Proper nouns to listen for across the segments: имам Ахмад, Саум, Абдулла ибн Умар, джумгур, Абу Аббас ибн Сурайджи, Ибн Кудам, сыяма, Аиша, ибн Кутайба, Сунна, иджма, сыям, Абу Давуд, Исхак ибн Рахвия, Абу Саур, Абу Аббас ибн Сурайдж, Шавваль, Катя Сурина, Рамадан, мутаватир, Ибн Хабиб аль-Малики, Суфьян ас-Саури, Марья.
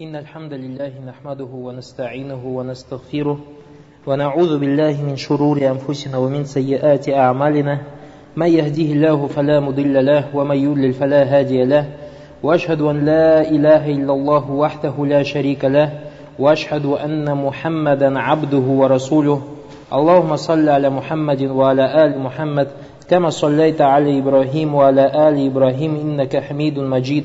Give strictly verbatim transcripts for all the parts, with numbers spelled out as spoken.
إن الحمد لله نحمده ونستعينه ونستغفره ونعوذ بالله من شرور أنفسنا ومن سيئات أعمالنا من يهديه الله فلا مضل له ومن يضلل فلا هادي له وأشهد أن لا إله إلا الله وحده لا شريك له وأشهد أن محمدا عبده ورسوله اللهم صل على محمد وعلى آل محمد كما صليت على إبراهيم وعلى آل إبراهيم إنك حميد مجيد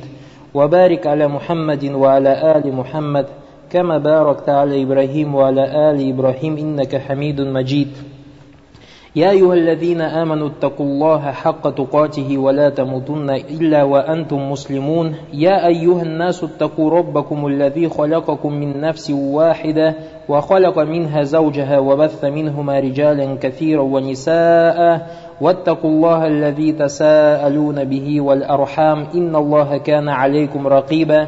وبارك على محمد وعلى آل محمد كما باركت على إبراهيم وعلى آل إبراهيم إنك حميد مجيد يا أيها الذين آمنوا اتقوا الله حق تقاته ولا تموتن إلا وأنتم مسلمون يا أيها الناس اتقوا ربكم الذي خلقكم من نفس واحدة وخلق منها زوجها وبث منهما رجالا كثيرا ونساء واتقوا الله الذي تساءلون به والأرحام إن الله كان عليكم رقيبا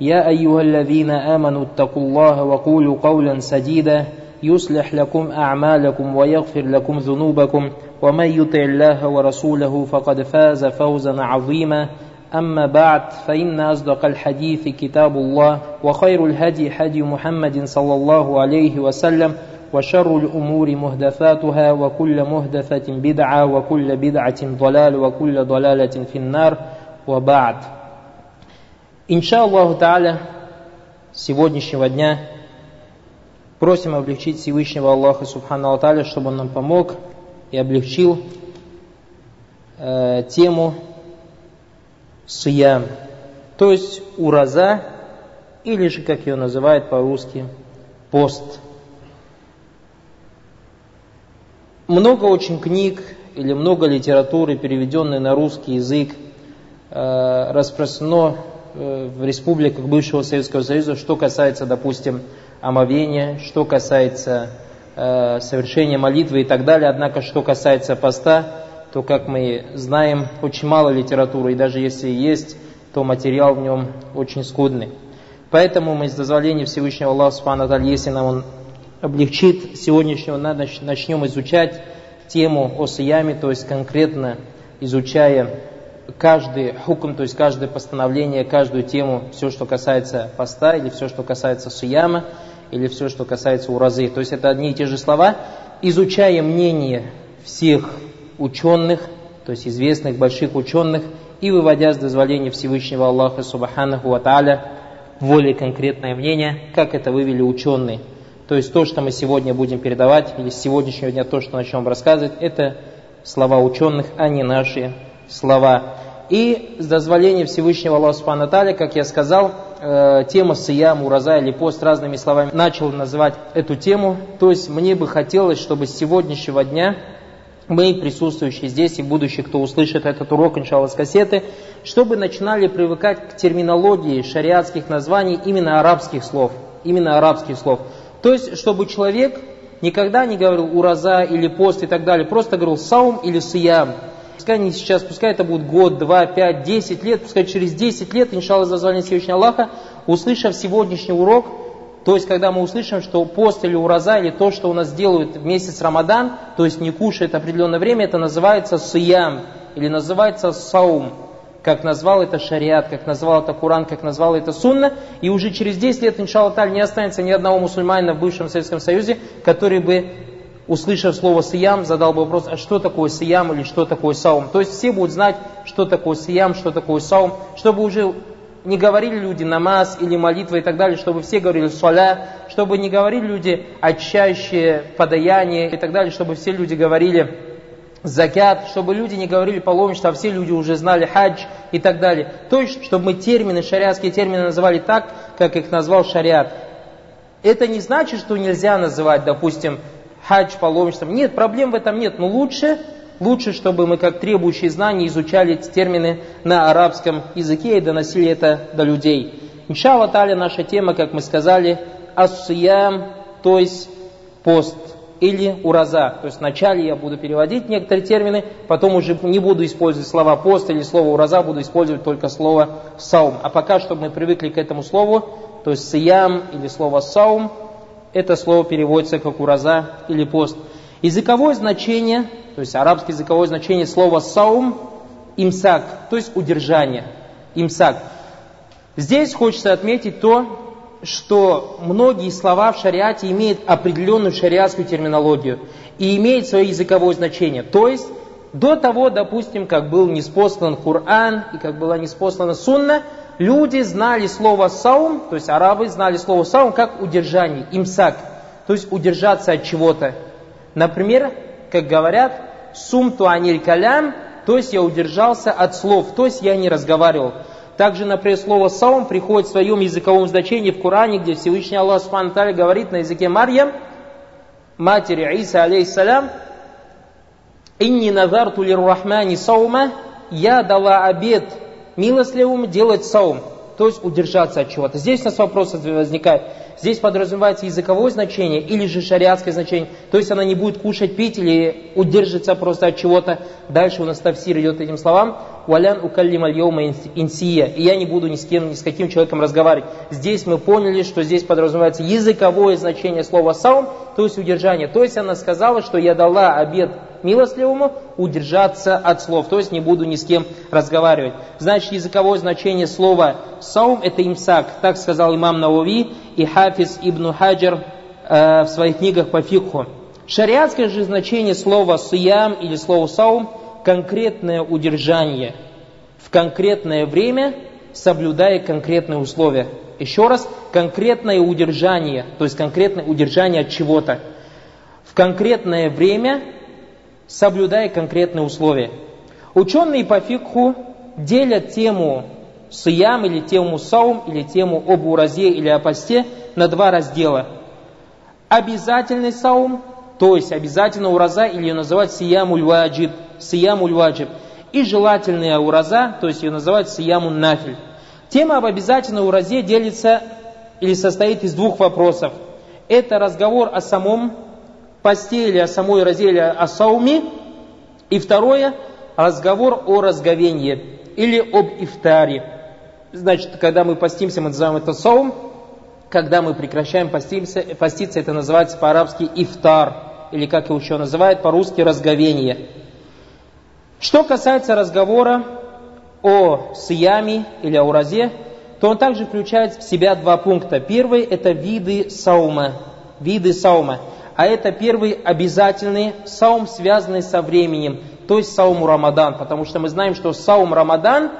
يا أيها الذين آمنوا اتقوا الله وقولوا قولا سديدا يصلح لكم أعمالكم ويغفر لكم ذنوبكم ومن يطع الله ورسوله فقد فاز فوزا عظيما أما بعد فإن أصدق الحديث كتاب الله وخير الهدي هدي محمد صلى الله عليه وسلم وشر الأمور محدثاتها وكل محدثة بدعة وكل بدعة ضلال وكل ضلالة في النار وبعد. Иншаллаху та'аля, с сегодняшнего дня просим облегчить Всевышнего Аллаха субхану та'аля, чтобы он нам помог и облегчил э, тему сыям, то есть ураза, или же, как ее называют по-русски, пост. Много очень книг или много литературы, переведенной на русский язык, э, распространено в республиках бывшего Советского Союза, что касается, допустим, омовения, что касается э, совершения молитвы и так далее. Однако, что касается поста, то, как мы знаем, очень мало литературы, и даже если есть, то материал в нем очень скудный. Поэтому мы, с дозволения Всевышнего Аллаха субхану та'аля, если нам он облегчит сегодняшнего, начнем изучать тему о сыяме, то есть конкретно изучая каждый хукм, то есть каждое постановление, каждую тему, все, что касается поста, или все, что касается сыяма, или все, что касается уразы. То есть это одни и те же слова. Изучая мнение всех ученых, то есть известных больших ученых, и выводя с дозволения Всевышнего Аллаха субханаху ва тааля более конкретное мнение, как это вывели ученые. То есть то, что мы сегодня будем передавать, или с сегодняшнего дня то, что начнем рассказывать, это слова ученых, а не наши слова. И с дозволения Всевышнего Аллаха субхану та'аля, как я сказал, э, тема сыям, ураза или пост разными словами начал называть эту тему. То есть мне бы хотелось, чтобы с сегодняшнего дня мы, присутствующие здесь и будущие, кто услышит этот урок, иншалла, с кассеты, чтобы начинали привыкать к терминологии шариатских названий именно арабских слов. Именно арабских слов. То есть, чтобы человек никогда не говорил ураза или пост и так далее, просто говорил саум или сыям. Пускай не сейчас, пускай это будет год, два, пять, десять лет, пускай через десять лет, иншалла, за звание Всевышнего Аллаха, услышав сегодняшний урок, то есть когда мы услышим, что пост или ураза, или то, что у нас делают в месяц Рамадан, то есть не кушает определенное время, это называется сыям, или называется саум, как назвал это шариат, как назвал это Коран, как назвал это Сунна, и уже через десять лет, иншалла, не останется ни одного мусульманина в бывшем Советском Союзе, который бы, услышав слово «сыям», задал бы вопрос, а что такое «сыям» или что такое «саум». То есть все будут знать, что такое «сыям», что такое «саум», чтобы уже не говорили люди «намаз» или «молитва» и так далее, чтобы все говорили «соля», чтобы не говорили люди «отчаще», «подаяние» и так далее, чтобы все люди говорили «закят», чтобы люди не говорили «паломничество», а все люди уже знали «хадж» и так далее. То есть, чтобы мы термины, шариатские термины называли так, как их назвал шариат. Это не значит, что нельзя называть, допустим, хадж, паломничеством. Нет, проблем в этом нет. Но лучше, лучше, чтобы мы, как требующие знаний, изучали эти термины на арабском языке и доносили это до людей. Иншалла та'аля, наша тема, как мы сказали, ас-сыям, то есть пост или ураза. То есть вначале я буду переводить некоторые термины, потом уже не буду использовать слова пост или слово ураза, буду использовать только слово саум. А пока, чтобы мы привыкли к этому слову, то есть сыям или слово саум, это слово переводится как ураза или пост. Языковое значение, то есть арабское языковое значение слова саум, имсак, то есть удержание, имсак. Здесь хочется отметить то, что многие слова в шариате имеют определенную шариатскую терминологию и имеют свое языковое значение. То есть до того, допустим, как был ниспослан Коран и как была ниспослана Сунна, люди знали слово «саум», то есть арабы знали слово «саум» как удержание, «имсак», то есть удержаться от чего-то. Например, как говорят, «сумту аниль калям», то есть я удержался от слов, то есть я не разговаривал. Также, например, слово «саум» приходит в своем языковом значении в Коране, где Всевышний Аллах Субхану Тааля говорит на языке Марья, матери Иса, алейхиссалям, «Инни назарту лиррахмани саума», я дала обет милостливым делать саум, то есть удержаться от чего-то. Здесь у нас вопрос возникает. Здесь подразумевается языковое значение или же шариатское значение. То есть она не будет кушать, пить или удержится просто от чего-то. Дальше у нас тафсир идет этим словам. «Валян укаллим аль-йома инсия». И я не буду ни с кем, ни с каким человеком разговаривать. Здесь мы поняли, что здесь подразумевается языковое значение слова «саум», то есть удержание. То есть она сказала, что я дала обет милостливому удержаться от слов, то есть не буду ни с кем разговаривать. Значит, языковое значение слова «саум» — это «имсак», так сказал имам Науви и Хафиз ибн Хаджер э, в своих книгах по фикху. Шариатское же значение слова «сыям» или слова «саум» — конкретное удержание в конкретное время, соблюдая конкретные условия. Еще раз, конкретное удержание, то есть конкретное удержание от чего-то в конкретное время, соблюдая конкретные условия. Ученые по фикху делят тему сыям или тему саум или тему об уразе или о посте на два раздела. Обязательный саум, то есть обязательно ураза, или ее называют сыямуль ваджиб, сыямуль ваджиб, и желательная ураза, то есть ее называют сыямун нафиль. Тема об обязательном уразе делится или состоит из двух вопросов. Это разговор о самом посте или о самой разе, или о сауме. И второе, разговор о разговении или об ифтаре. Значит, когда мы постимся, мы называем это саум. Когда мы прекращаем постимся, поститься, это называется по-арабски ифтар, или как его еще называют, по-русски разговение. Что касается разговора о сыяме или о разе, то он также включает в себя два пункта. Первый – это виды саума. Виды саума. А это первый обязательный саум, связанный со временем, то есть сауму Рамадан. Потому что мы знаем, что саум Рамадан,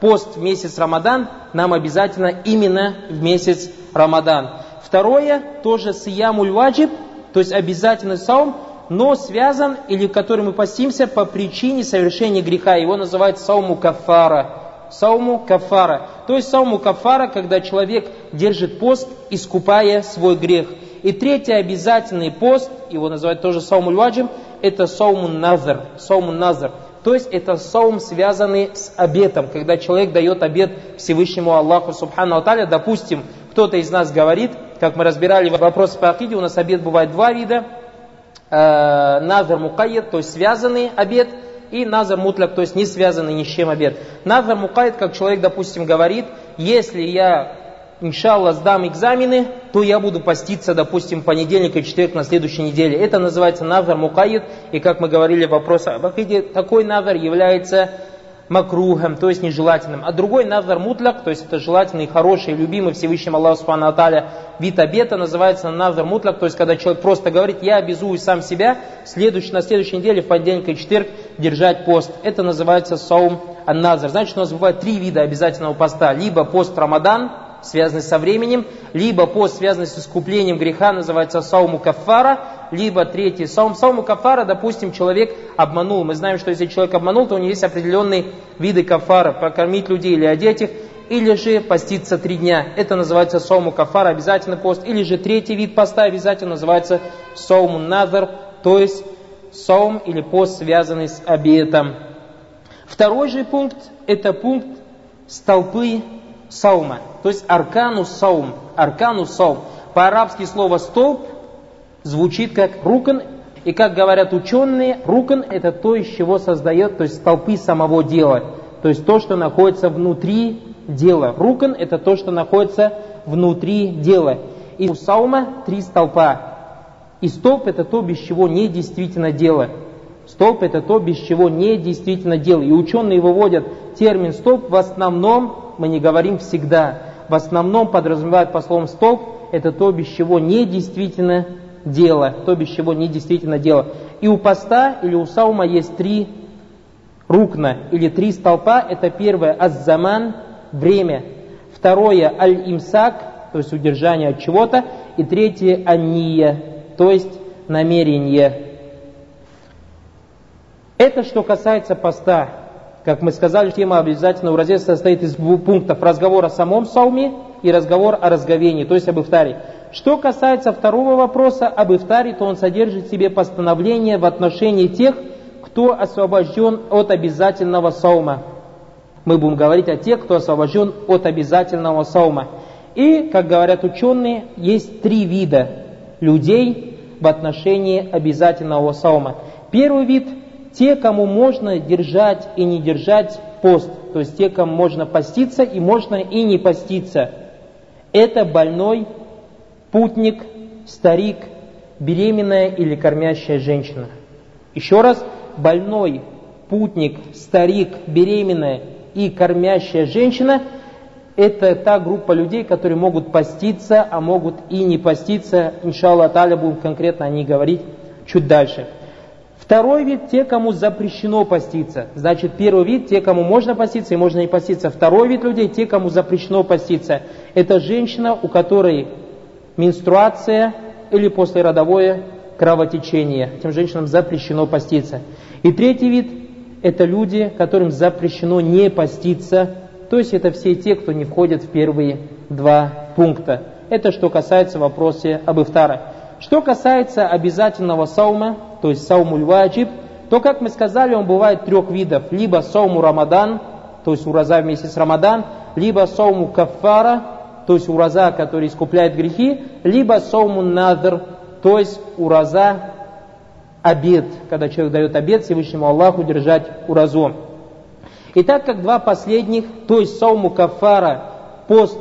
пост в месяц Рамадан, нам обязательно именно в месяц Рамадан. Второе, тоже сыямуль ваджиб, то есть обязательный саум, но связан, или в который мы постимся по причине совершения греха. Его называют сауму кафара. Сауму кафара. То есть сауму кафара, когда человек держит пост, искупая свой грех. И третий обязательный пост, его называют тоже саумуль ваджим, это саумун назар, саумун назар. То есть это саум, связанный с обетом, когда человек дает обет Всевышнему Аллаху Субхану Тааля. Допустим, кто-то из нас говорит, как мы разбирали вопросы по акиде, у нас обет бывает два вида. Назар мукайет, то есть связанный обет, и назар мутляк, то есть не связанный ни с чем обет. Назар мукайет, как человек, допустим, говорит, если я... иншалла, сдам экзамены, то я буду поститься, допустим, понедельник и четверг на следующей неделе. Это называется назар мукайид, и как мы говорили в вопросе об акиде, такой назар является макрухом, то есть нежелательным. А другой назар мутляк, то есть это желательный, хороший, любимый Всевышним Аллаху Субхану Тааля вид обета, называется назар мутляк, то есть когда человек просто говорит, я обязую сам себя следующий, на следующей неделе в понедельник и четверг держать пост. Это называется саум ан-назар. Значит, у нас бывает три вида обязательного поста. Либо пост Рамадан, связанный со временем, либо пост, связанный с искуплением греха, называется сауму кафара, либо третий саум. Сауму кафара, допустим, человек обманул. Мы знаем, что если человек обманул, то у него есть определенные виды кафара, прокормить людей или одеть их, или же поститься три дня. Это называется сауму кафара, обязательный пост. Или же третий вид поста обязательно называется сауму назар, то есть саум или пост, связанный с обетом. Второй же пункт, это пункт столпы саума, то есть аркану саум, аркану саум. По-арабски слово «столб» звучит как «рукн», и, как говорят ученые, «рукн» — это то, из чего создает, то есть столпы самого дела, то есть то, что находится внутри дела. «Рукн» — это то, что находится внутри дела. И у саума три столпа. И столб — это то, без чего не действительно дело. Столб — это то, без чего не действительно дело. И ученые выводят термин «столб» в основном, мы не говорим всегда. в основном подразумевают по словам «столб» это то, без чего не действительно дело, то, без чего не действительно дело. И у поста или у саума есть три рукна или три столпа. Это первое «аз-заман» – время. Второе «аль-имсак», то есть удержание от чего-то. И третье «ан-ния», то есть намерение. Это что касается поста. Как мы сказали, тема обязательного образец состоит из двух пунктов. Разговор о самом сауме и разговор о разговении, то есть об ифтаре. Что касается второго вопроса об ифтаре, то он содержит в себе постановление в отношении тех, кто освобожден от обязательного саума. Мы будем говорить о тех, кто освобожден от обязательного саума. И, как говорят ученые, есть три вида людей в отношении обязательного саума. Первый вид – те, кому можно держать и не держать пост, то есть те, кому можно поститься и можно и не поститься. Это больной, путник, старик, беременная или кормящая женщина. Еще раз, больной, путник, старик, беременная и кормящая женщина – это та группа людей, которые могут поститься, а могут и не поститься. Иншаллах та'аля, будем конкретно о них говорить чуть дальше. Второй вид – те, кому запрещено поститься. Значит, первый вид – те, кому можно поститься и можно не поститься. Второй вид людей – те, кому запрещено поститься. Это женщина, у которой менструация или послеродовое кровотечение. Тем женщинам запрещено поститься. И третий вид – это люди, которым запрещено не поститься. То есть это все те, кто не входит в первые два пункта. Это что касается вопроса об ифтаре. Что касается обязательного саума, то есть саумуль-ваджиб, то, как мы сказали, он бывает трех видов. Либо сауму рамадан, то есть ураза вместе с рамадан, либо сауму каффара, то есть ураза, который искупляет грехи, либо сауму надр, то есть ураза обет, когда человек дает обет Всевышнему Аллаху держать уразу. И так как два последних, то есть сауму каффара, пост,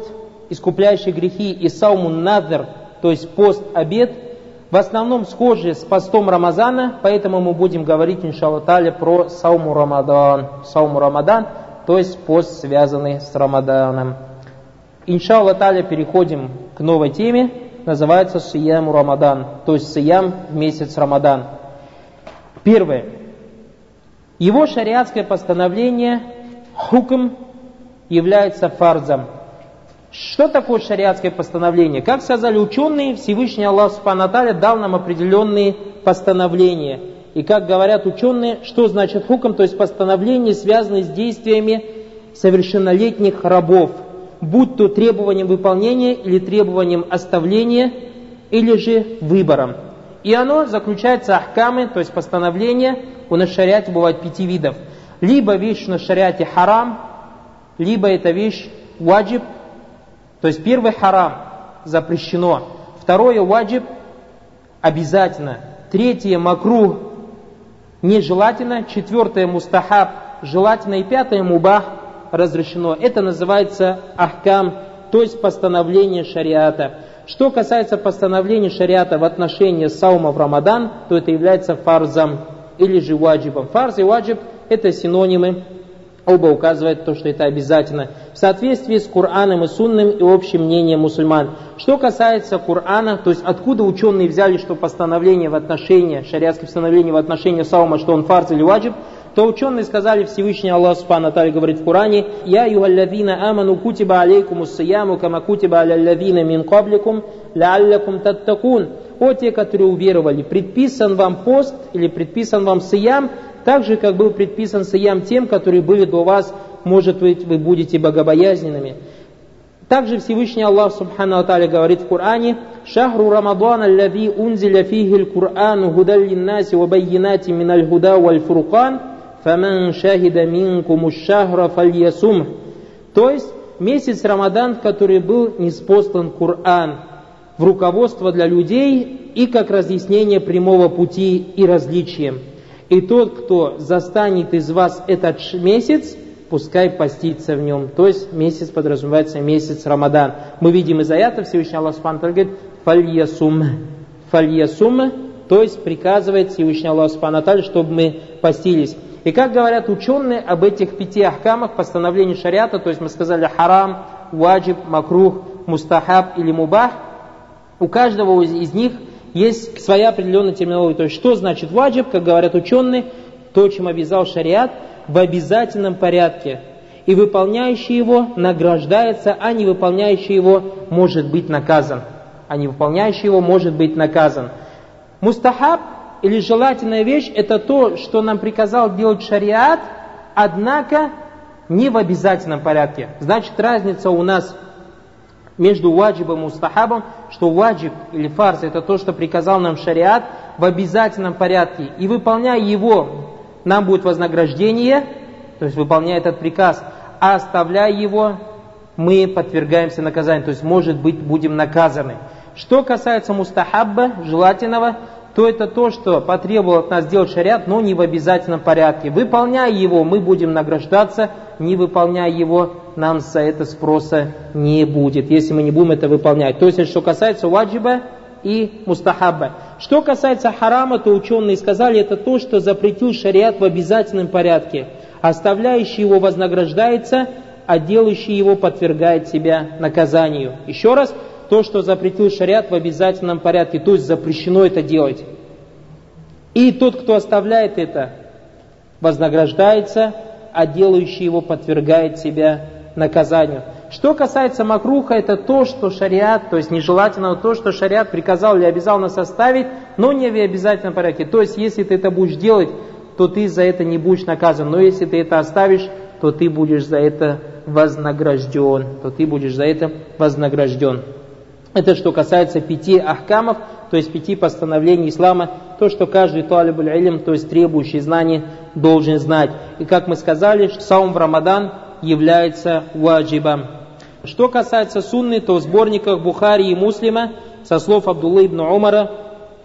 искупляющий грехи, и сауму надр, то есть пост, обет, в основном схожи с постом Рамазана, поэтому мы будем говорить, иншаллах та'аля, про сауму Рамадан, сауму Рамадан, то есть пост, связанный с Рамаданом. Иншаллах та'аля, переходим к новой теме, называется сыяму Рамадан, то есть сыям в месяц Рамадан. Первое. Его шариатское постановление хукм является фарзом. Что такое шариатское постановление? Как сказали ученые, Всевышний Аллах Субхану Тааля дал нам определенные постановления. И как говорят ученые, что значит хукм, то есть постановление, связанное с действиями совершеннолетних рабов, будь то требованием выполнения или требованием оставления, или же выбором. И оно заключается ахкамы, то есть постановление, у нас в шариате бывает пяти видов. Либо вещь у нас в шариате харам, либо это вещь ваджиб. То есть первый харам – запрещено, второе – ваджиб – обязательно, третье – макрух – нежелательно, четвертое – мустахаб – желательно и пятое – мубах – разрешено. Это называется ахкам, то есть постановление шариата. Что касается постановления шариата в отношении саума в Рамадан, то это является фарзом или же ваджибом. Фарз и ваджиб – это синонимы. Оба указывают то, что это обязательно, в соответствии с Кораном и Сунным и общим мнением мусульман. Что касается Корана, то есть откуда ученые взяли, что постановление в отношении, шариатское постановление в отношении саума, что он фарз или ваджиб, то ученые сказали, Всевышний Аллах Субхану Тааля говорит в Коране: «Я югаллавина аману кутиба алейкуму сыяму кама кутиба аляллавина мин кабликум лааллакум таттакун». О те, которые уверовали, предписан вам пост или предписан вам сыям, так же, как был предписан сыям тем, которые были до вас, может быть, вы будете богобоязненными. Также Всевышний Аллах Субхану Тааля говорит в Коране: «Шахру Рамадана лави унзиля фигиль Кур'ану гудаллиннаси вабайинати миналь гуда валь фуркан, фаман шахида минкуму шахра фальясум». То есть месяц Рамадан, в который был ниспослан Коран, в руководство для людей и как разъяснение прямого пути и различием. И тот, кто застанет из вас этот месяц, пускай постится в нем. То есть месяц подразумевается месяц Рамадан. Мы видим из аята, Всевышний Аллах Субхану Тааля говорит: «Фальясум». «Фальясум», то есть приказывает Всевышний Аллах Субхану Тааля, чтобы мы постились. И как говорят ученые об этих пяти ахкамах постановлений шариата, то есть мы сказали харам, ваджиб, макрух, мустахаб или мубах, у каждого из них есть своя определенная терминология. То есть, что значит ваджиб, как говорят ученые, то, чем обязал шариат, в обязательном порядке. И выполняющий его награждается, а не выполняющий его может быть наказан. А не выполняющий его может быть наказан. Мустахаб или желательная вещь – это то, что нам приказал делать шариат, однако не в обязательном порядке. Значит, разница у нас между ваджибом и мустахабом, что ваджиб или фарз – это то, что приказал нам шариат в обязательном порядке. И выполняя его, нам будет вознаграждение, то есть выполняя этот приказ, а оставляя его, мы подвергаемся наказанию, то есть, может быть, будем наказаны. Что касается мустахабба, желательного, то это то, что потребовал от нас делать шариат, но не в обязательном порядке. Выполняя его, мы будем награждаться, не выполняя его, нам за это спроса не будет, если мы не будем это выполнять. То есть, что касается ваджиба и мустахабба. Что касается харама, то ученые сказали, это то, что запретил шариат в обязательном порядке. Оставляющий его вознаграждается, а делающий его подвергает себя наказанию. Еще раз, то, что запретил шариат в обязательном порядке, то есть запрещено это делать. И тот, кто оставляет это, вознаграждается, а делающий его подвергает себя наказанию. Что касается макруха, это то, что шариат, то есть нежелательно то, что шариат приказал или обязал нас оставить, но не в обязательном порядке. То есть, если ты это будешь делать, то ты за это не будешь наказан. Но если ты это оставишь, то ты будешь за это вознагражден. То ты будешь за это вознагражден. Это что касается пяти ахкамов, то есть пяти постановлений ислама, то, что каждый талибуль илм, то есть требующий знаний, должен знать. И как мы сказали, что саум в Рамадан является ваджибом. Что касается сунны, то в сборниках Бухари и Муслима со слов Абдуллы ибн Умара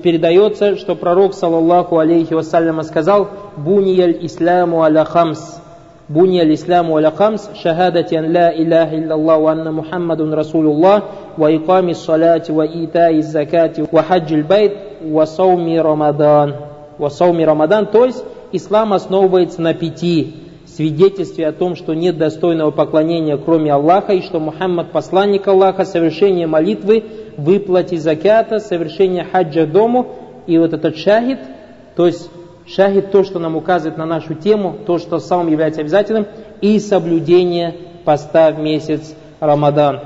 передается, что пророк, саллаллаху алейхи вассаляма, сказал: «Бунияль исламу аля хамс». Бунияль исламу аля хамс, шахадати ан ла илляха иллаллаху анна мухаммадун расулуллах, ва иками ссаляти, ва итаи закати, ва хаджил байт, ва сауми рамадан. Ва сауми рамадан, то есть ислам основывается на пяти свидетельстве о том, что нет достойного поклонения, кроме Аллаха, и что Мухаммад – посланник Аллаха, совершение молитвы, выплате закята, совершение хаджа дому. И вот этот шахид, то есть шахид, то, что нам указывает на нашу тему, то, что саум является обязательным, и соблюдение поста в месяц Рамадан.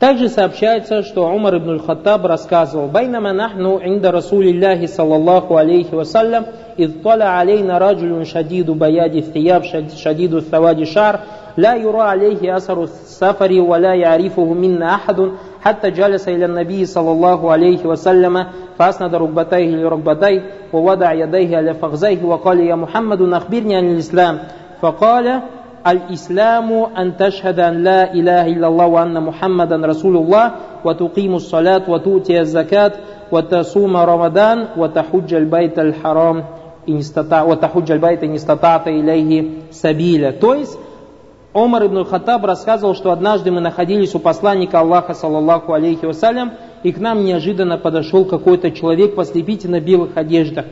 Также сообщается, что Умар ибн уль-Хаттаб рассказывал: «Байнама нахну инда Расулиллахи саллаллаху алейхи вассалям, ид тала алейна раджулюн шадиду баяди фтияб шадиду савади шар, ла юра алейхи асару сафари, ва ла ярифуху минна ахадун, хатта джалеса иля набии саллаллаху алейхи вассаляма, фаснада рукбатайхи или рукбатай, ва вада ядайхи аля фахзайхи, ва кали я Мухаммаду нахбирни ан ислам, факаля الإسلام أن تشهد أن لا إله إلا الله وأن محمدا رسول الله وتقيم الصلاة وتؤتي الزكاة وتصوم رمضان وتحج البيت الحرام إن استطاع وتحج البيت إن استطعت إليه سبيلا». То есть Умар ибн уль-Хаттаб рассказывал, что однажды мы находились у посланника Аллаха, саллаллаху алейхи вассалям, и к нам неожиданно подошел какой-то человек в ослепительно белых одеждах,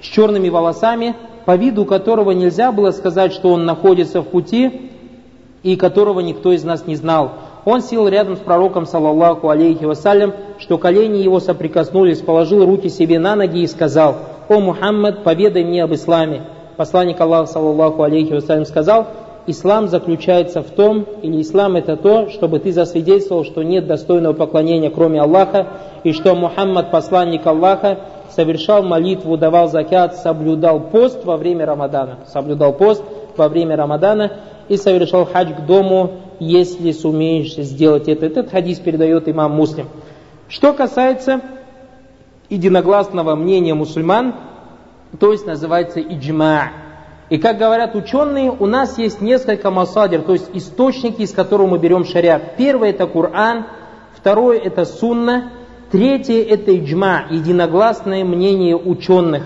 с черными волосами, по виду которого нельзя было сказать, что он находится в пути, и которого никто из нас не знал. Он сел рядом с пророком, саллаллаху алейхи вассалям, что колени его соприкоснулись, положил руки себе на ноги и сказал: «О Мухаммад, поведай мне об исламе». Посланник Аллаха, саллаллаху алейхи вассалям, сказал: «Ислам заключается в том, или ислам это то, чтобы ты засвидетельствовал, что нет достойного поклонения, кроме Аллаха, и что Мухаммад, посланник Аллаха, совершал молитву, давал закят, соблюдал пост во время Рамадана, соблюдал пост во время Рамадана и совершал хадж к дому, если сумеешь сделать это». Этот хадис передает имам Муслим. Что касается единогласного мнения мусульман, то есть называется иджма'. И как говорят ученые, у нас есть несколько масадир, то есть источники, из которых мы берем шариат. Первое – это Коран, второе – это Сунна, третье – это иджма, единогласное мнение ученых.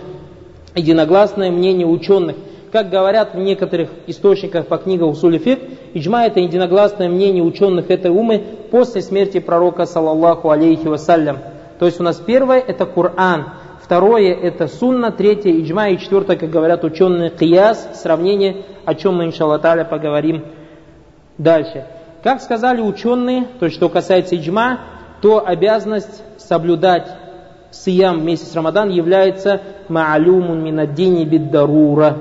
Единогласное мнение ученых. Как говорят в некоторых источниках по книгам усуль фикх, иджма – это единогласное мнение ученых этой уммы после смерти пророка, саллаллаху алейхи вассалям. То есть у нас первое – это Коран, второе – это сунна, третье – иджма, и четвертое, как говорят ученые, кияс, сравнение, о чем мы, иншаллах та'аля, поговорим дальше. Как сказали ученые, то есть что касается иджма, то обязанность соблюдать сыям месяц Рамадан является маалюмун минаддини биддарура.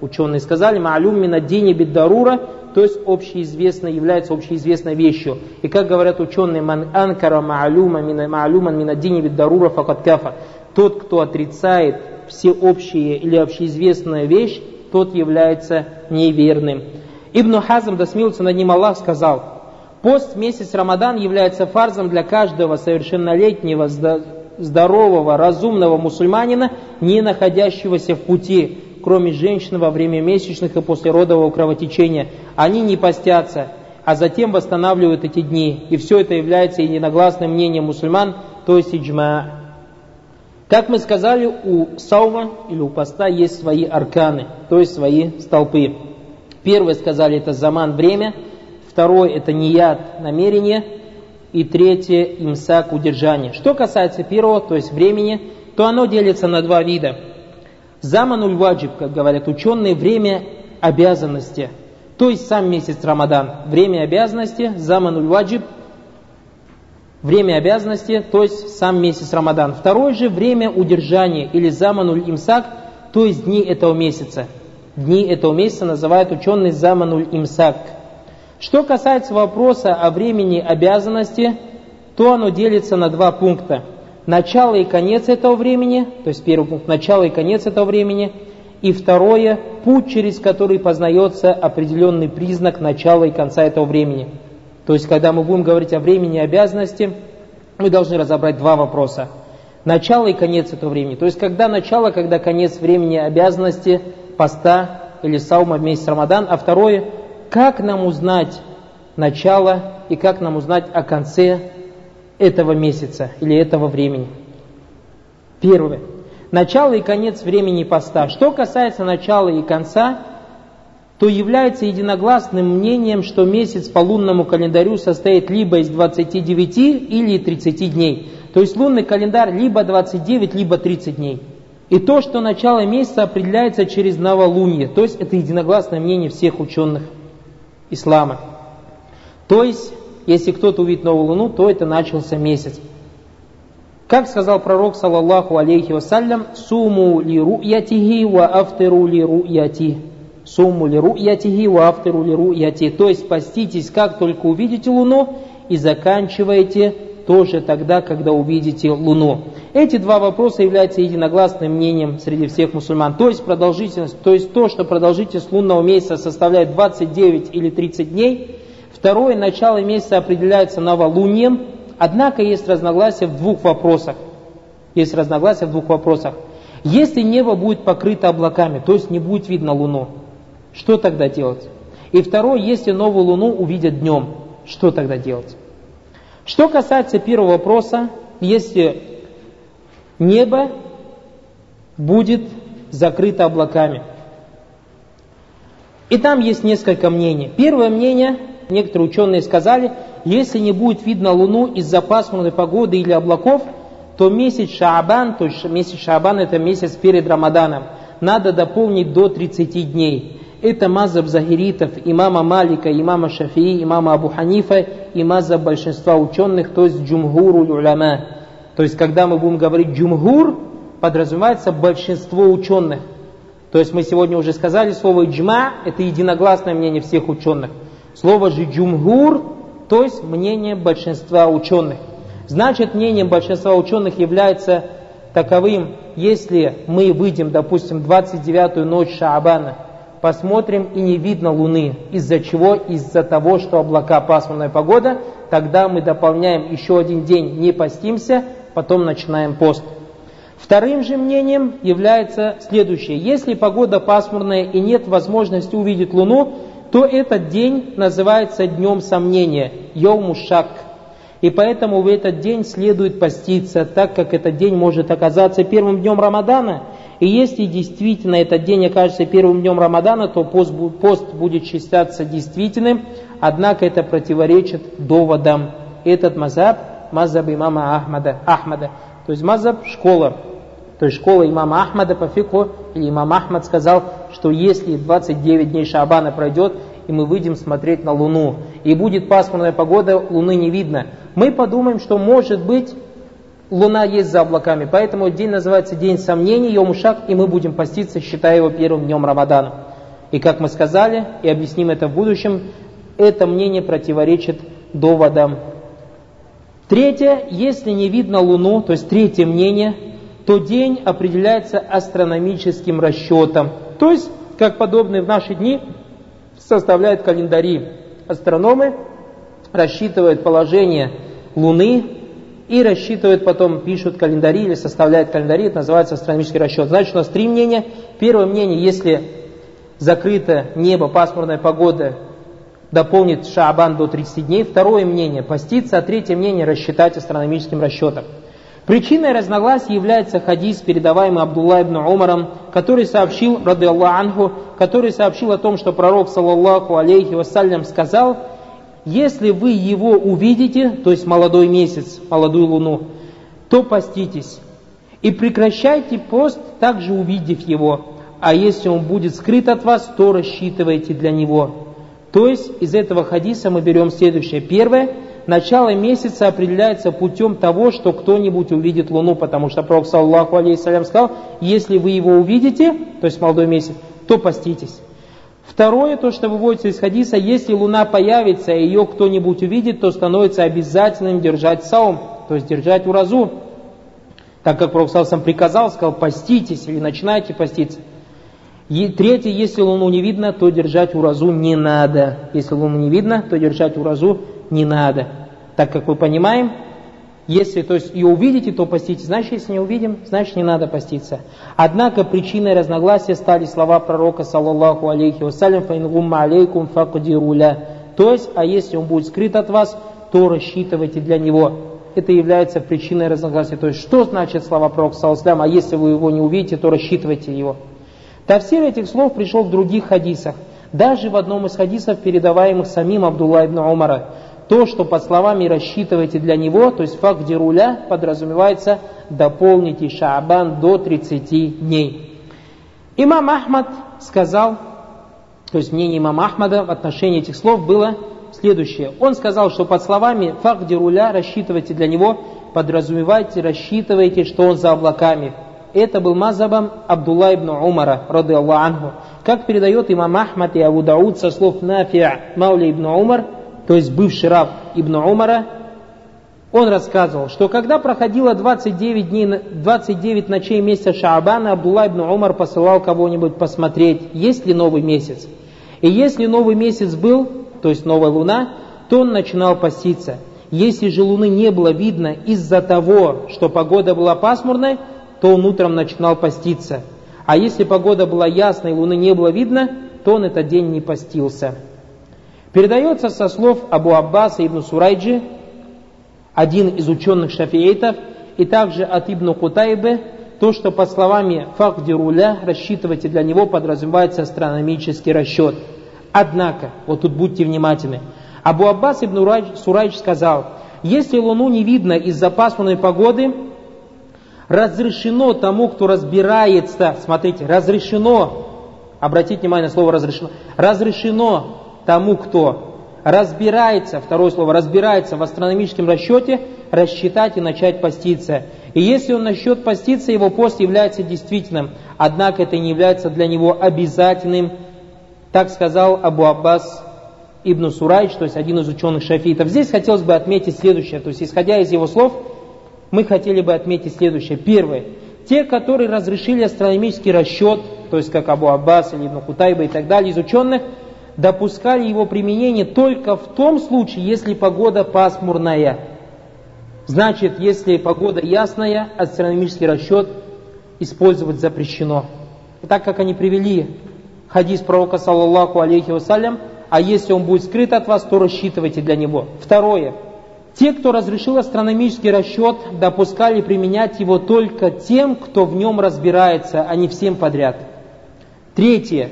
Ученые сказали маалюм минаддини биддарура, то есть общеизвестной, является общеизвестной вещью. И как говорят ученые, ман анкара маалюма маалюман минаддини биддарура факат кафа. Тот, кто отрицает всеобщие или общеизвестную вещь, тот является неверным. Ибн Хазм, да смилуется над ним Аллах, сказал: пост в месяц Рамадан является фарзом для каждого совершеннолетнего, здорового, разумного мусульманина, не находящегося в пути, кроме женщин во время месячных и послеродового кровотечения. Они не постятся, а затем восстанавливают эти дни. И все это является единогласным мнением мусульман, то есть иджма. Как мы сказали, у саума или у поста есть свои арканы, то есть свои столпы. Первый, сказали, это заман, время. Второй, это ният, намерение. И третье, имсак, удержание. Что касается первого, то есть времени, то оно делится на два вида. Заман уль-ваджиб, как говорят ученые, время обязанности. То есть сам месяц Рамадан. Время обязанности, заман уль-ваджиб. Время обязанности, то есть сам месяц Рамадан. Второе же время удержания или замануль имсак, то есть дни этого месяца. Дни этого месяца называют ученые замануль имсак. Что касается вопроса о времени обязанности, то оно делится на два пункта. Начало и конец этого времени, то есть первый пункт, начало и конец этого времени. И второе, путь, через который познается определенный признак начала и конца этого времени. То есть, когда мы будем говорить о времени и обязанности, мы должны разобрать два вопроса. Начало и конец этого времени. То есть, когда начало, когда конец времени обязанности, поста или саума в месяц Рамадан. А второе, как нам узнать начало и как нам узнать о конце этого месяца или этого времени. Первое. Начало и конец времени поста. Что касается начала и конца, то является единогласным мнением, что месяц по лунному календарю состоит либо из двадцати девяти или тридцати дней. То есть лунный календарь либо двадцать девять, либо тридцать дней. И то, что начало месяца определяется через новолуние. То есть это единогласное мнение всех ученых ислама. То есть, если кто-то увидит новую луну, то это начался месяц. Как сказал пророк, саллаллаху алейхи вассалям, «Суму ли ру'ятихи ва афтиру ли ру'ятихи». Сумму лиру ятихи, вафтеру лиру яти. То есть поститесь, как только увидите луну, и заканчивайте тоже тогда, когда увидите луну. Эти два вопроса являются единогласным мнением среди всех мусульман. То есть продолжительность, то есть то, что продолжительность лунного месяца составляет двадцать девять или тридцать дней. Второе, начало месяца определяется новолунием. Однако есть разногласия в двух вопросах. Есть разногласия в двух вопросах. Если небо будет покрыто облаками, то есть не будет видно луну, что тогда делать? И второе, если новую луну увидят днем, что тогда делать? Что касается первого вопроса, если небо будет закрыто облаками. И там есть несколько мнений. Первое мнение, некоторые ученые сказали, если не будет видно луну из-за пасмурной погоды или облаков, то месяц Шаабан, то есть месяц Шаабан это месяц перед Рамаданом, надо дополнить до тридцати дней. Это мазхаб захиритов, имама Малика, имама Шафии, имама Абу Ханифа и мазхаб большинства ученых, то есть джумгуру уляма. То есть, когда мы будем говорить джумгур, подразумевается большинство ученых. То есть, мы сегодня уже сказали, слово джма – это единогласное мнение всех ученых. Слово же джумгур, то есть мнение большинства ученых. Значит, мнением большинства ученых является таковым, если мы выйдем, допустим, двадцать девятую ночь Шаабана, посмотрим и не видно луны. Из-за чего? Из-за того, что облака, пасмурная погода. Тогда мы дополняем еще один день, не постимся, потом начинаем пост. Вторым же мнением является следующее. Если погода пасмурная и нет возможности увидеть луну, то этот день называется днем сомнения, йоумушак. И поэтому в этот день следует поститься, так как этот день может оказаться первым днем Рамадана. И если действительно этот день окажется первым днем Рамадана, то пост, пост будет считаться действительным, однако это противоречит доводам. Этот мазхаб, мазхаб имама Ахмада, Ахмада, то есть мазхаб школа, то есть школа имама Ахмада по фикху, или имам Ахмад сказал, что если двадцать девять дней Шаабана пройдет, и мы выйдем смотреть на луну, и будет пасмурная погода, луны не видно, мы подумаем, что может быть луна есть за облаками. Поэтому день называется день сомнений, Йом-Ушак, и мы будем поститься, считая его первым днем Рамадана. И как мы сказали, и объясним это в будущем, это мнение противоречит доводам. Третье, если не видно луну, то есть третье мнение, то день определяется астрономическим расчетом. То есть, как подобные в наши дни составляют календари. Астрономы рассчитывают положение луны и рассчитывают потом, пишут календари или составляют календари, это называется астрономический расчет. Значит, у нас три мнения. Первое мнение, если закрыто небо, пасмурная погода, дополнит Шаабан до тридцати дней. Второе мнение – поститься, а третье мнение – рассчитать астрономическим расчетом. Причиной разногласий является хадис, передаваемый Абдулла ибн Умаром, который сообщил, ради Аллаху анху, который сообщил о том, что пророк, саллаллаху алейхи вассалям, сказал: «Если вы его увидите, то есть молодой месяц, молодую луну, то поститесь и прекращайте пост, также увидев его, а если он будет скрыт от вас, то рассчитывайте для него». То есть из этого хадиса мы берем следующее. Первое. Начало месяца определяется путем того, что кто-нибудь увидит луну, потому что пророк, саллаллаху алейхи вассалям, сказал: если вы его увидите, то есть молодой месяц, то поститесь. Второе, то, что выводится из хадиса: если луна появится, и ее кто-нибудь увидит, то становится обязательным держать саум, то есть держать уразу, так как пророк, саллаллаху алейхи вассалям, приказал, сказал: поститесь или начинайте поститься. И третье, если луну не видно, то держать уразу не надо. Если луну не видно, то держать уразу не надо. Так как мы понимаем, если то есть, ее увидите, то поститесь. Значит, если не увидим, значит, не надо поститься. Однако причиной разногласия стали слова пророка, саллаллаху алейхи вассалям: «Фа ин гумма алейкум факдиру ля». То есть, а если он будет скрыт от вас, то рассчитывайте для него. Это является причиной разногласия. То есть, что значит слова пророка, саллаллаху алейхи вассалям: «А если вы его не увидите, то рассчитывайте его». Тафсир этих слов пришел в других хадисах, даже в одном из хадисов, передаваемых самим Абдулла ибн Умара. То, что под словами «рассчитывайте для него», то есть факт деруля, подразумевается «дополните Шаабан до тридцати дней». Имам Ахмад сказал, то есть мнение имама Ахмада в отношении этих слов было следующее. Он сказал, что под словами «факт деруля», «рассчитывайте для него», подразумевайте, рассчитывайте, что он за облаками. Это был мазхабом Абдулла ибн Умара, ради Аллаху анху. Как передает имам Ахмад и Абу Дауд со слов Нафи, мауля ибн Умар, то есть бывший раб ибн Умара, он рассказывал, что когда проходило двадцать девять, дней, двадцать девять ночей месяца Шаабана, Абдулла ибн Умар посылал кого-нибудь посмотреть, есть ли новый месяц. И если новый месяц был, то есть новая луна, то он начинал поститься. Если же луны не было видно из-за того, что погода была пасмурной, то он утром начинал поститься. А если погода была ясной, луны не было видно, то он этот день не постился. Передается со слов Абу Аббаса ибн Сурайджи, один из ученых шафиитов, и также от Ибн Кутайбы, то, что под словами «факдируля», «рассчитывайте для него», подразумевается астрономический расчет. Однако, вот тут будьте внимательны, Абу Аббас ибн Сурайдж сказал: «Если луну не видно из-за пасмурной погоды, разрешено тому, кто разбирается», смотрите, разрешено, обратите внимание на слово «разрешено», разрешено тому, кто разбирается, второе слово, разбирается в астрономическом расчете, рассчитать и начать поститься. И если он начнет поститься, его пост является действительным, однако это не является для него обязательным, так сказал Абу Аббас ибн Сурайдж, то есть один из ученых шафиитов. Здесь хотелось бы отметить следующее, то есть исходя из его слов, мы хотели бы отметить следующее. Первое. Те, которые разрешили астрономический расчет, то есть как Абу Аббас, Ибн Кутайба и так далее, из ученых, допускали его применение только в том случае, если погода пасмурная. Значит, если погода ясная, астрономический расчет использовать запрещено. И так как они привели хадис пророка, саллаллаху алейхи вассалям: «А если он будет скрыт от вас, то рассчитывайте для него». Второе. Те, кто разрешил астрономический расчет, допускали применять его только тем, кто в нем разбирается, а не всем подряд. Третье.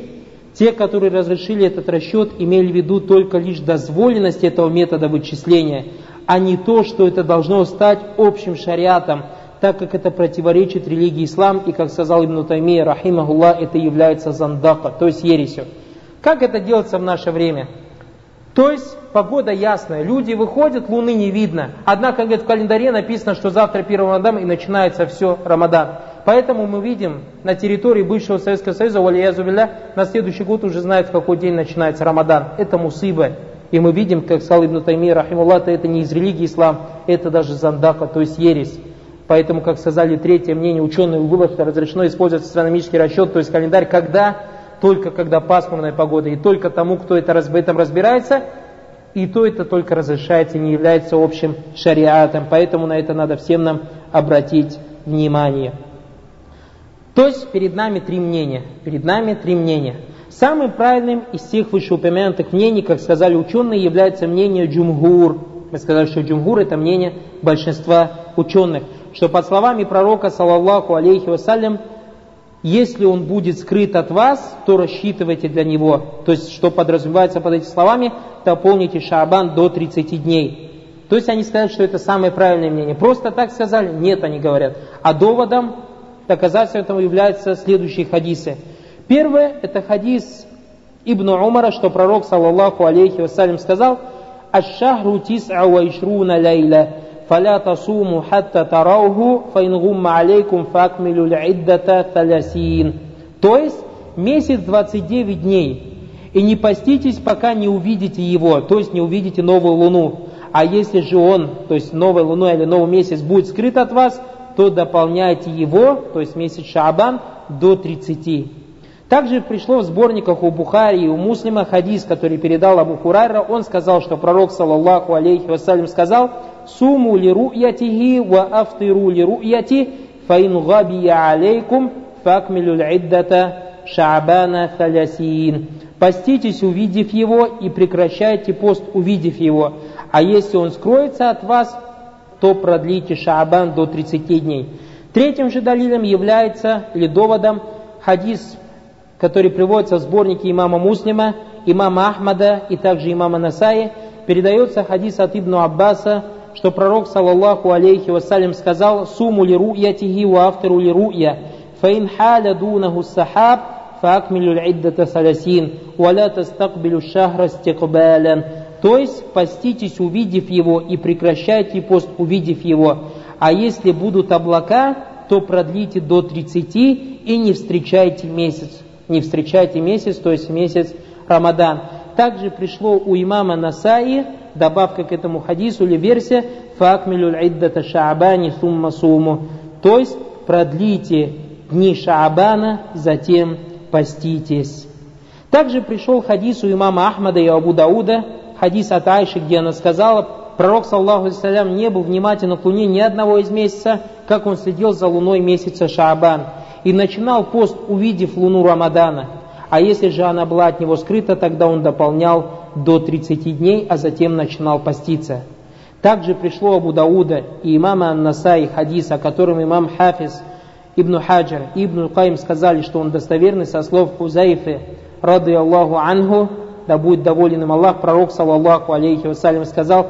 Те, которые разрешили этот расчет, имели в виду только лишь дозволенность этого метода вычисления, а не то, что это должно стать общим шариатом, так как это противоречит религии ислам, и, как сказал Ибн Таймия, рахимахуллах, это является зандака, то есть ересью. Как это делается в наше время? То есть погода ясная, люди выходят, луны не видно. Однако, говорит, в календаре написано, что завтра первый Рамадан и начинается все Рамадан. Поэтому мы видим на территории бывшего Советского Союза, валиязу билля, на следующий год уже знают, в какой день начинается Рамадан. Это мусыба. И мы видим, как сказал Ибн Таймия, рахимуллах, это не из религии ислам, это даже зандака, то есть ересь. Поэтому, как сказали третье мнение, ученые углубоко разрешено использовать астрономический расчет, то есть календарь, когда? Только когда пасмурная погода. И только тому, кто это, в этом разбирается, и то это только разрешается, не является общим шариатом. Поэтому на это надо всем нам обратить внимание. То есть перед нами три мнения. Перед нами три мнения. Самым правильным из всех вышеупомянутых мнений, как сказали ученые, является мнение джумгур. Мы сказали, что джумгур – это мнение большинства ученых. Что под словами пророка, саллаллаху алейхи вассалям, если он будет скрыт от вас, то рассчитывайте для него. То есть, что подразумевается под этими словами, дополните шаабан до тридцати дней. То есть они сказали, что это самое правильное мнение. Просто так сказали? Нет, они говорят. А доводом, доказательством этому являются следующие хадисы. Первое, это хадис Ибн Умара, что пророк, саллаллаху алейхи вассалям, сказал: «Аш-шахру тис'а ва ишруна лайла, фаля тасуму хатта тарауху, фаин гумма алейкум факмилю л'иддата талясин». То есть месяц двадцать девять дней, и не поститесь, пока не увидите его, то есть не увидите новую луну. А если же он, то есть новая луна или новый месяц, будет скрыт от вас, то дополняйте его, то есть месяц Шаабан, до тридцати. Также пришло в сборниках у Бухари и у Муслима хадис, который передал Абу Хурайра. Он сказал, что пророк, саллаллаху алейхи вассалям, сказал: «Суму ли ру'ятихи ва афтиру ли ру'яти, фаин габия алейкум факмилю л'иддата шаабана халясиин». Поститесь, увидев его, и прекращайте пост, увидев его. А если он скроется от вас, то продлите Шаабан до тридцати дней. Третьим же далилом является, или доводом, хадис, который приводится в сборнике имама Муслима, имама Ахмада и также имама Насаи. Передается хадис от Ибн Аббаса, что пророк, саллаллаху алейхи вассалям, сказал: «Суму ли ру'ятихи ва афтару ли ру'я, фаин халя дунаху сахаб, фаакмилю л'иддата салясин, ва ла тастакбилю шахра стикбалян». То есть поститесь, увидев его, и прекращайте пост, увидев его. А если будут облака, то продлите до тридцати и не встречайте месяц. Не встречайте месяц, то есть месяц Рамадан. Также пришло у имама Насаи, добавка к этому хадису или версия, «Фаакмилю л'иддата шаабани сумма суму». То есть продлите дни Шаабана, затем поститесь. Также пришел хадис у имама Ахмада и Абу Дауда, хадис от Аиши, где она сказала: «Пророк, саллаллаху алейхи вассалям, не был внимателен к луне ни одного из месяца, как он следил за луной месяца Шаабан, и начинал пост, увидев луну Рамадана. А если же она была от него скрыта, тогда он дополнял до тридцати дней, а затем начинал поститься». Также пришло Абу Дауда и имама Ан-Насаи хадис, о котором имам Хафиз ибн Хаджер и Ибн Кутайба сказали, что он достоверный со слов Хузайфы, рады Аллаху анху, да будет доволен им Аллах, пророк, саллаллаху алейхи вассалям, сказал: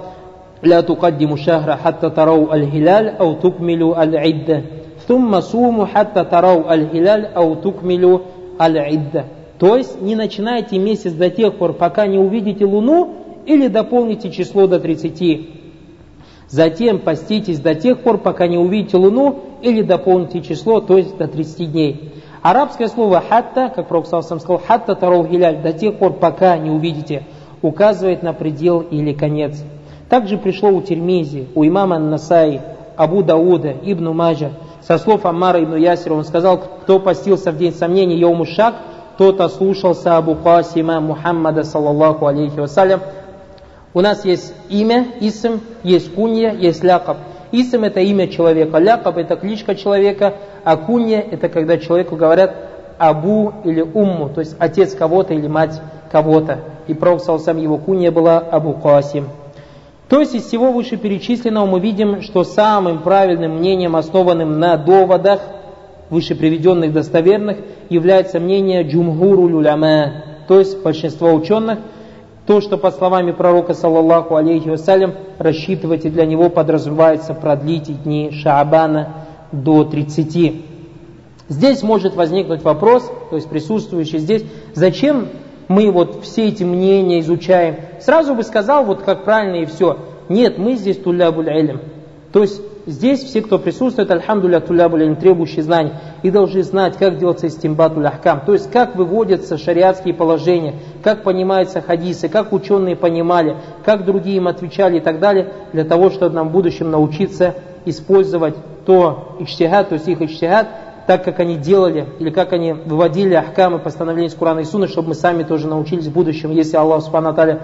«Ля тукаддиму шахра хатта тарау аль-хиляль ау тукмилю аль-идда, сумма суму хатта тарау аль-хиляль ау тукмилю аль-идда». То есть не начинайте месяц до тех пор, пока не увидите луну или дополните число до тридцати. Затем поститесь до тех пор, пока не увидите луну или дополните число, то есть до тридцати дней. Арабское слово «хатта», как пророк саллаллаху алейхи вассалям сказал, «хатта тарау хиляль», до тех пор, пока не увидите, указывает на предел или конец. Также пришло у Тирмизи, у имама Ан-Насаи, Абу Дауда, Ибн Маджа, со слов Амара Ибну Ясира, он сказал: «Кто постился в день сомнений, йоуму шак, тот ослушался Абу Касима Мухаммада, саллаллаху алейхи вассалям». У нас есть имя, исм, есть кунья, есть лякаб. Исм – это имя человека, лякаб – это кличка человека, а кунья – это когда человеку говорят «абу» или «умму», то есть отец кого-то или мать кого-то. И пророк саллаллаху алейхи вассалям, его кунья была Абу Касим. То есть из всего вышеперечисленного мы видим, что самым правильным мнением, основанным на доводах, выше приведенных достоверных, является мнение джумгуру люляма, то есть большинство ученых. То, что по словам пророка, саллаллаху алейхи вассалям, рассчитывайте для него, подразумевается продлите дни Шаабана до тридцати. Здесь может возникнуть вопрос, то есть присутствующий здесь, зачем мы вот все эти мнения изучаем. Сразу бы сказал, вот как правильно и все. Нет, мы здесь туллябуль илм. То есть здесь все, кто присутствует, альхамдулля туллябуль илм, требующие знаний, и должны знать, как делается истимбатуль ахкам. То есть как выводятся шариатские положения, как понимаются хадисы, как ученые понимали, как другие им отвечали и так далее, для того, чтобы нам в будущем научиться использовать то ичтихад, то есть их ичтихад, так как они делали, или как они выводили ахкамы постановления из Корана и Сунны, чтобы мы сами тоже научились в будущем, если Аллах субхану ва тааля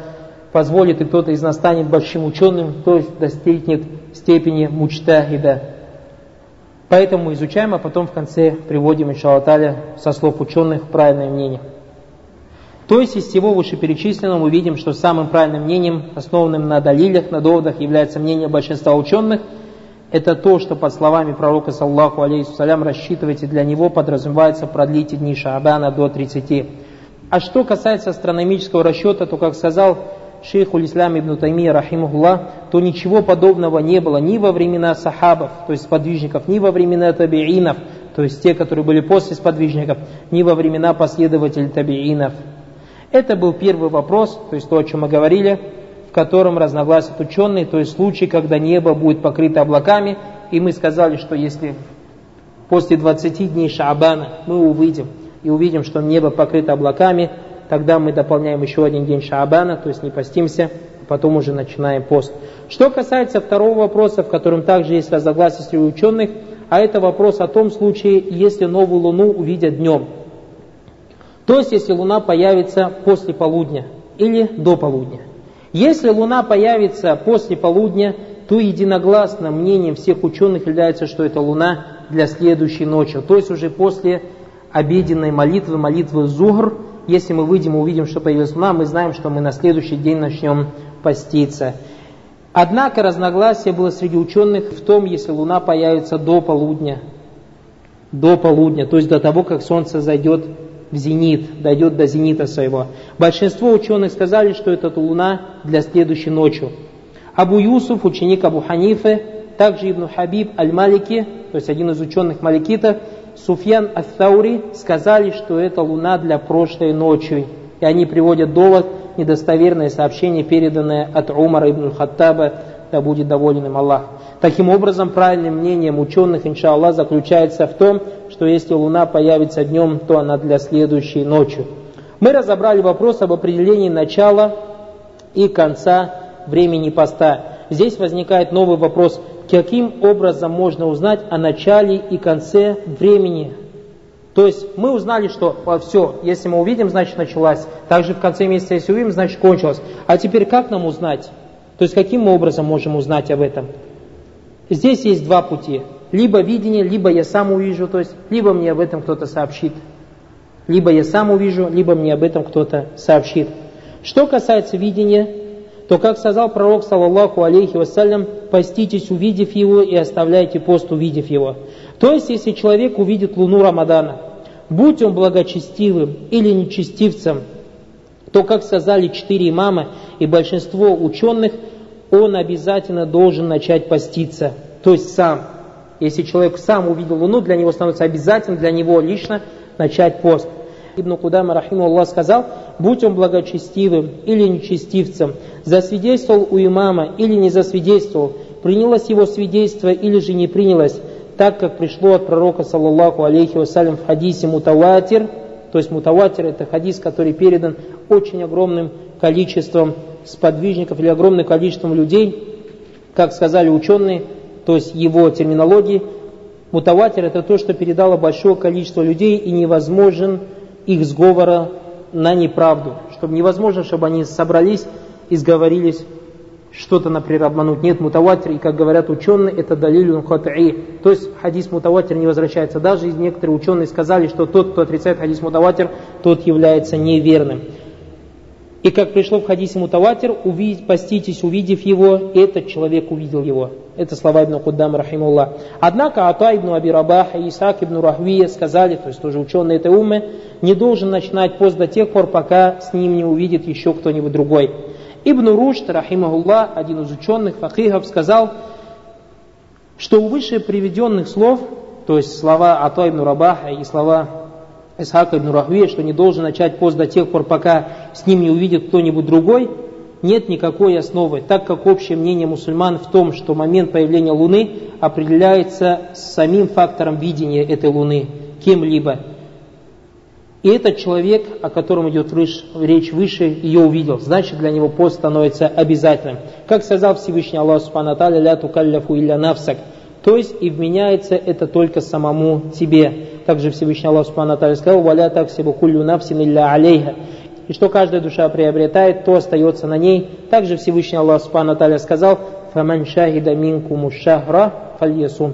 позволит, и кто-то из нас станет большим ученым, то есть достигнет степени муджтахида. Поэтому изучаем, а потом в конце приводим, иншаллаху тааля, со слов ученых правильное мнение. То есть из всего вышеперечисленного мы видим, что самым правильным мнением, основанным на далилях, на доводах, является мнение большинства ученых. Это то, что под словами пророка, саллаллаху алейхи вассалям, рассчитывайте для него, подразумевается продлите дни Шаабана до тридцати. А что касается астрономического расчета, то, как сказал шейхуль Ислам ибн Таймия, рахимахуллах, то ничего подобного не было ни во времена сахабов, то есть подвижников, ни во времена табиинов, то есть те, которые были после сподвижников, ни во времена последователей табиинов. Это был первый вопрос, то есть то, о чем мы говорили, в котором разногласят ученые, то есть случай, когда небо будет покрыто облаками, и мы сказали, что если после двадцати дней Шаабана мы увидим, и увидим, что небо покрыто облаками, тогда мы дополняем еще один день Шаабана, то есть не постимся, а потом уже начинаем пост. Что касается второго вопроса, в котором также есть разногласия среди ученых, а это вопрос о том случае, если новую луну увидят днем, то есть если луна появится после полудня или до полудня. Если луна появится после полудня, то единогласно мнением всех ученых является, что это луна для следующей ночи. То есть уже после обеденной молитвы, молитвы Зухр, если мы выйдем и увидим, что появилась луна, мы знаем, что мы на следующий день начнем поститься. Однако разногласие было среди ученых в том, если луна появится до полудня, до полудня, то есть до того, как солнце зайдет в зенит, дойдет до зенита своего. Большинство ученых сказали, что это луна для следующей ночи. Абу Юсуф, ученик Абу Ханифы, также Ибн Хабиб аль-Малики, то есть один из ученых маликитов, Суфьян ас-Саури, сказали, что это луна для прошлой ночи. И они приводят довод, недостоверное сообщение, переданное от Умара ибн уль-Хаттаба, да будет доволен им Аллах. Таким образом, правильным мнением ученых, иншаллах, заключается в том, что если луна появится днем, то она для следующей ночи. Мы разобрали вопрос об определении начала и конца времени поста. Здесь возникает новый вопрос, каким образом можно узнать о начале и конце времени. То есть мы узнали, что все, если мы увидим, значит началась. Также в конце месяца, если увидим, значит кончилось. А теперь как нам узнать? То есть каким мы образом можем узнать об этом? Здесь есть два пути. Либо видение, либо я сам увижу, то есть либо мне об этом кто-то сообщит. Либо я сам увижу, либо мне об этом кто-то сообщит. Что касается видения, то, как сказал пророк, саллаллаху алейхи вассалям, поститесь, увидев его, и оставляйте пост, увидев его. То есть, если человек увидит луну Рамадана, будь он благочестивым или нечестивцем, то, как сказали четыре имама и большинство ученых, он обязательно должен начать поститься, то есть сам. Если человек сам увидел луну, для него становится обязательно, для него лично начать пост. Ибн Кутайба, рахиму Аллах, сказал, будь он благочестивым или нечестивцем, засвидетельствовал у имама или не засвидетельствовал, принялось его свидетельство или же не принялось, так как пришло от пророка, саллаллаху алейхи вассалям, в хадисе мутаватир, то есть мутаватир это хадис, который передан очень огромным количеством сподвижников или огромным количеством людей, как сказали ученые, то есть его терминологии, мутаватир это то, что передало большое количество людей и невозможен их сговора на неправду. Чтобы невозможно, чтобы они собрались и сговорились что-то, например, обмануть. Нет, мутаватир, и как говорят ученые, это далилюн хатаи. То есть хадис мутаватир не возвращается. Даже некоторые ученые сказали, что тот, кто отрицает хадис мутаватир, тот является неверным. И как пришло в хадисе мутаватир, поститесь, увидев его, этот человек увидел его. Это слова Ибн Кудам, рахимуллах. Однако Ата ибн Аби Рабах и Исхак ибну Рахвия сказали, то есть тоже ученые этой уммы, не должен начинать пост до тех пор, пока с ним не увидит еще кто-нибудь другой. Ибн Рушд, рахимуллах, один из ученых, фахихов, сказал, что у выше приведенных слов, то есть слова Ата ибн Рабаха и слова Исхака ибну Рахвия, что не должен начать пост до тех пор, пока с ним не увидит кто-нибудь другой, нет никакой основы, так как общее мнение мусульман в том, что момент появления Луны определяется самим фактором видения этой Луны кем-либо. И этот человек, о котором идет речь выше, ее увидел. Значит, для него пост становится обязательным. Как сказал Всевышний Аллах Субхану ва Тааля, «Ля тукалляфу илля нафсак». То есть, и вменяется это только самому тебе. Также Всевышний Аллах Субхану ва Тааля сказал, «Валя таксибу куллю нафсин илля алейха». И что каждая душа приобретает, то остается на ней. Также Всевышний Аллах Субхану ва Тааля сказал, «Фаман шахида минкуму шахра фальясум».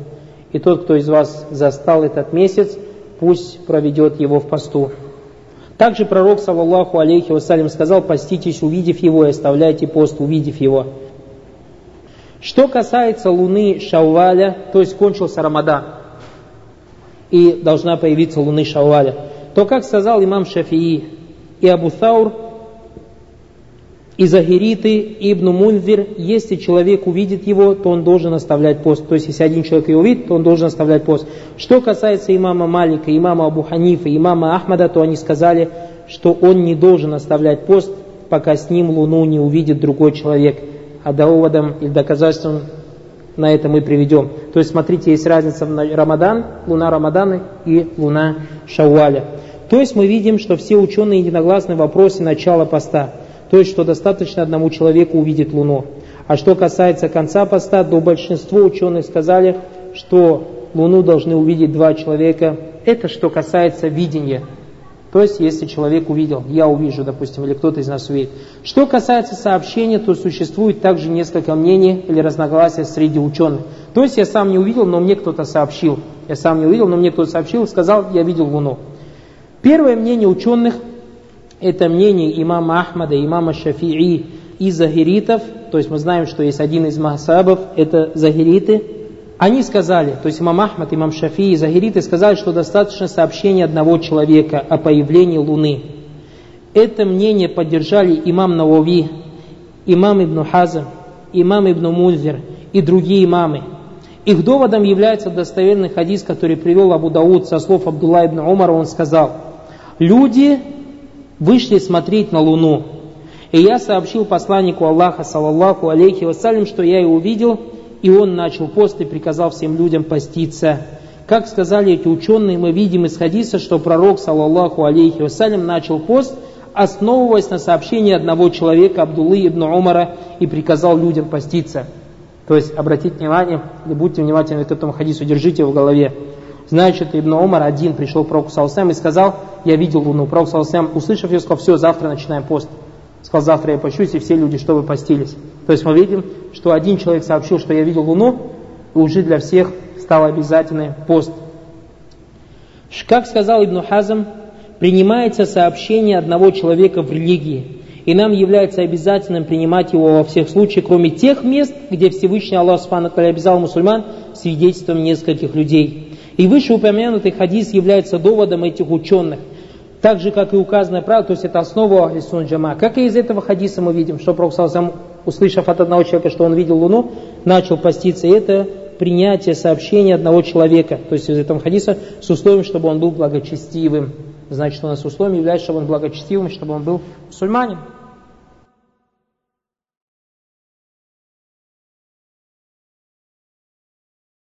И тот, кто из вас застал этот месяц, пусть проведет его в посту. Также пророк, саллаллаху алейхи вассалям, сказал, поститесь, увидев его, и оставляйте пост, увидев его. Что касается луны Шавваля, то есть кончился Рамадан, и должна появиться луны Шавваля, то, как сказал имам Шафии и Абу Саур, и Захириты, и Ибн Мунзир, если человек увидит его, то он должен оставлять пост. То есть, если один человек его увидит, то он должен оставлять пост. Что касается имама Малика, имама Абу Ханифа, имама Ахмада, то они сказали, что он не должен оставлять пост, пока с ним луну не увидит другой человек. А доводом или доказательством на это мы приведем. То есть, смотрите, есть разница в Рамадан, луна Рамадана и луна Шавваля. То есть, мы видим, что все ученые единогласны в вопросе начала поста. То есть, что достаточно одному человеку увидеть Луну. А что касается конца поста, то большинство ученых сказали, что Луну должны увидеть два человека. Это что касается видения. То есть, если человек увидел, я увижу, допустим, или кто-то из нас увидит. Что касается сообщения, то существует также несколько мнений или разногласий среди ученых. То есть, я сам не увидел, но мне кто-то сообщил. Я сам не увидел, но мне кто-то сообщил и сказал, я видел Луну. Первое мнение ученых – это мнение имама Ахмада, имама Шафии и Захиритов. То есть мы знаем, что есть один из махсабов, это Захириты. Они сказали, то есть имам Ахмад, имам Шафии и Захириты сказали, что достаточно сообщения одного человека о появлении Луны. Это мнение поддержали имам Науви, имам Ибн Хазм, имам Ибн Мунзир и другие имамы. Их доводом является достоверный хадис, который привел Абу Давуд со слов Абдулла ибн Умара. Он сказал, люди вышли смотреть на Луну. И я сообщил посланнику Аллаха, саллаллаху алейхи вассалям, что я его увидел, и он начал пост и приказал всем людям поститься. Как сказали эти ученые, мы видим из хадиса, что пророк, саллаллаху алейхи вассалям, начал пост, основываясь на сообщении одного человека, Абдуллы ибн Умара, и приказал людям поститься. То есть, обратите внимание, будьте внимательны к этому хадису, держите его в голове. Значит, Ибн Умар один пришел к пророку саллаллаху алейхи вассалям и сказал, я видел Луну. Пророк саллаллаху алейхи вассалям, услышав ее, сказал, все, завтра начинаем пост. Сказал, завтра я пощусь, и все люди, чтобы постились. То есть мы видим, что один человек сообщил, что я видел Луну, и уже для всех стал обязательный пост. Как сказал Ибн Хазм, принимается сообщение одного человека в религии, и нам является обязательным принимать его во всех случаях, кроме тех мест, где Всевышний Аллах Субхану обязал мусульман свидетельством нескольких людей. И вышеупомянутый хадис является доводом этих ученых. Так же, как и указанное правило, то есть это основа ахли сунна джамаа. Как и из этого хадиса мы видим, что пророк саллаллаху алейхи вассалям, услышав от одного человека, что он видел Луну, начал поститься. И это принятие сообщения одного человека, то есть из этого хадиса, с условием, чтобы он был благочестивым. Значит, у нас условием является, чтобы он благочестивым, чтобы он был мусульманином.